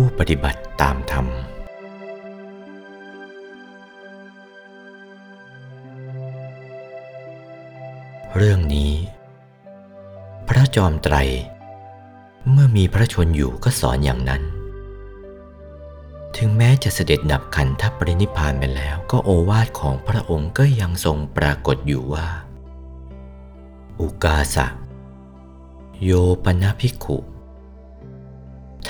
ผู้ปฏิบัติตามธรรมเรื่องนี้พระจอมไตรเมื่อมีพระชนอยู่ก็สอนอย่างนั้นถึงแม้จะเสด็จดับขันธปรินิพพานไปแล้วก็โอวาทของพระองค์ก็ยังทรงปรากฏอยู่ว่าอุกาสะโยปนภิกขุ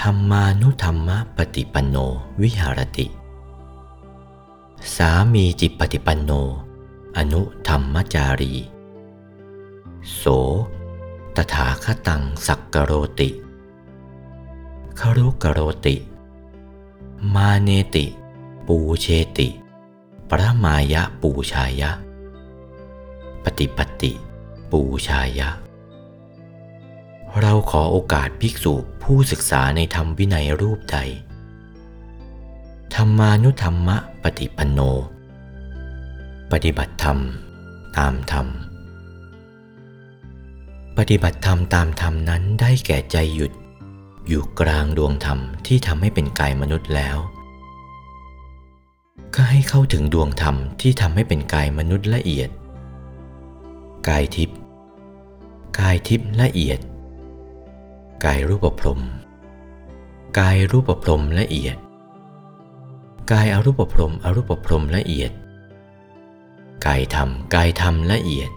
ธัมมานุธัมมปฏิปันโนวิหารติสามีจิปฏิปันโนอนุธัมมจารีโสตถาคตังสักกโรติครุกโรติมาเนติปูเชติปรมายะปูชายะปฏิปติปูชายะเราขอโอกาสภิกษุผู้ศึกษาในธรรมวินัยรูปใดธัมมานุธัมมปฏิปันโนปฏิบัติธรรมตามธรรมปฏิบัติธรรมตามธรรมนั้นได้แก่ใจหยุดอยู่กลางดวงธรรมที่ทำให้เป็นกายมนุษย์แล้วก็ให้เข้าถึงดวงธรรมที่ทำให้เป็นกายมนุษย์ละเอียดกายทิพย์ละเอียดกายรูปพรหมกายรูปพรหมละเอียดกายอรูปพรหมอรูปพรหมละเอียดกายธรรมละเอียด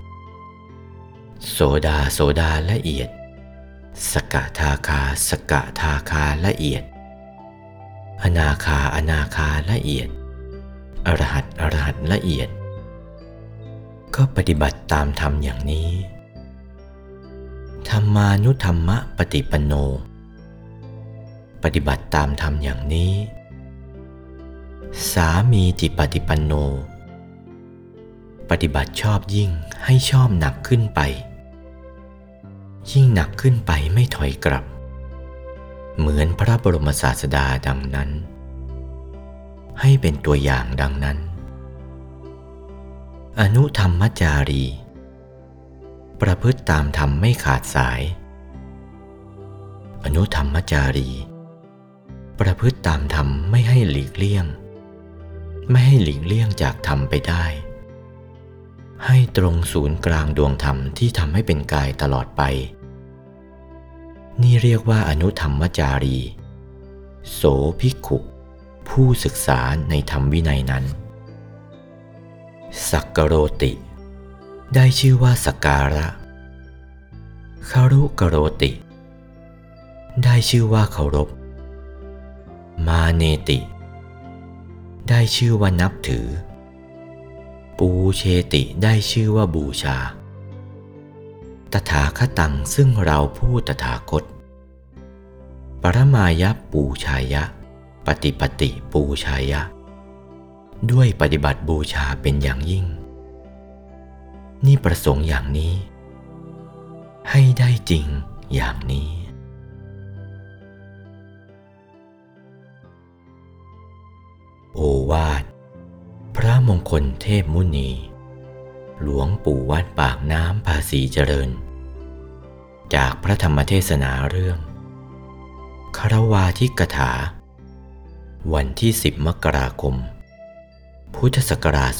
โสดาโสดาละเอียดสกทาคาสกทาคาละเอียดอนาคาอนาคาละเอียดอรหัตละเอียดก็ปฏิบัติตามธรรมอย่างนี้ธัมมานุธัมมปฏิปันโนปฏิบัติตามธรรมอย่างนี้สามีจิปฏิปันโนปฏิบัติชอบยิ่งให้ชอบหนักขึ้นไปยิ่งหนักขึ้นไปไม่ถอยกลับเหมือนพระบรมศาสดาดังนั้นให้เป็นตัวอย่างดังนั้นอนุธัมมจารีประพฤติตามธรรมไม่ขาดสายอนุธัมมจารีประพฤติตามธรรมไม่ให้หลีกเลี่ยงจากธรรมไปได้ให้ตรงศูนย์กลางดวงธรรมที่ทำให้เป็นกายตลอดไปนี่เรียกว่าอนุธัมมจารีโสภิกขุผู้ศึกษาในธรรมวินัยนั้นสักกโรติได้ชื่อว่าสักการะครุกโรติได้ชื่อว่าเคารพมาเนติได้ชื่อว่านับถือปูเชติได้ชื่อว่าบูชาตถาคตังซึ่งเราผู้ตถาคตปรมายะปูชายะปฏิปติปูชายะด้วยปฏิบัติบูชาเป็นอย่างยิ่งนี่ประสงค์อย่างนี้ให้ได้จริงอย่างนี้โอวาทพระมงคลเทพมุนีหลวงปู่วัดปากน้ำภาษีเจริญจากพระธรรมเทศนาเรื่องคารวาทิกถาวันที่10 มกราคม พุทธศักราช 2497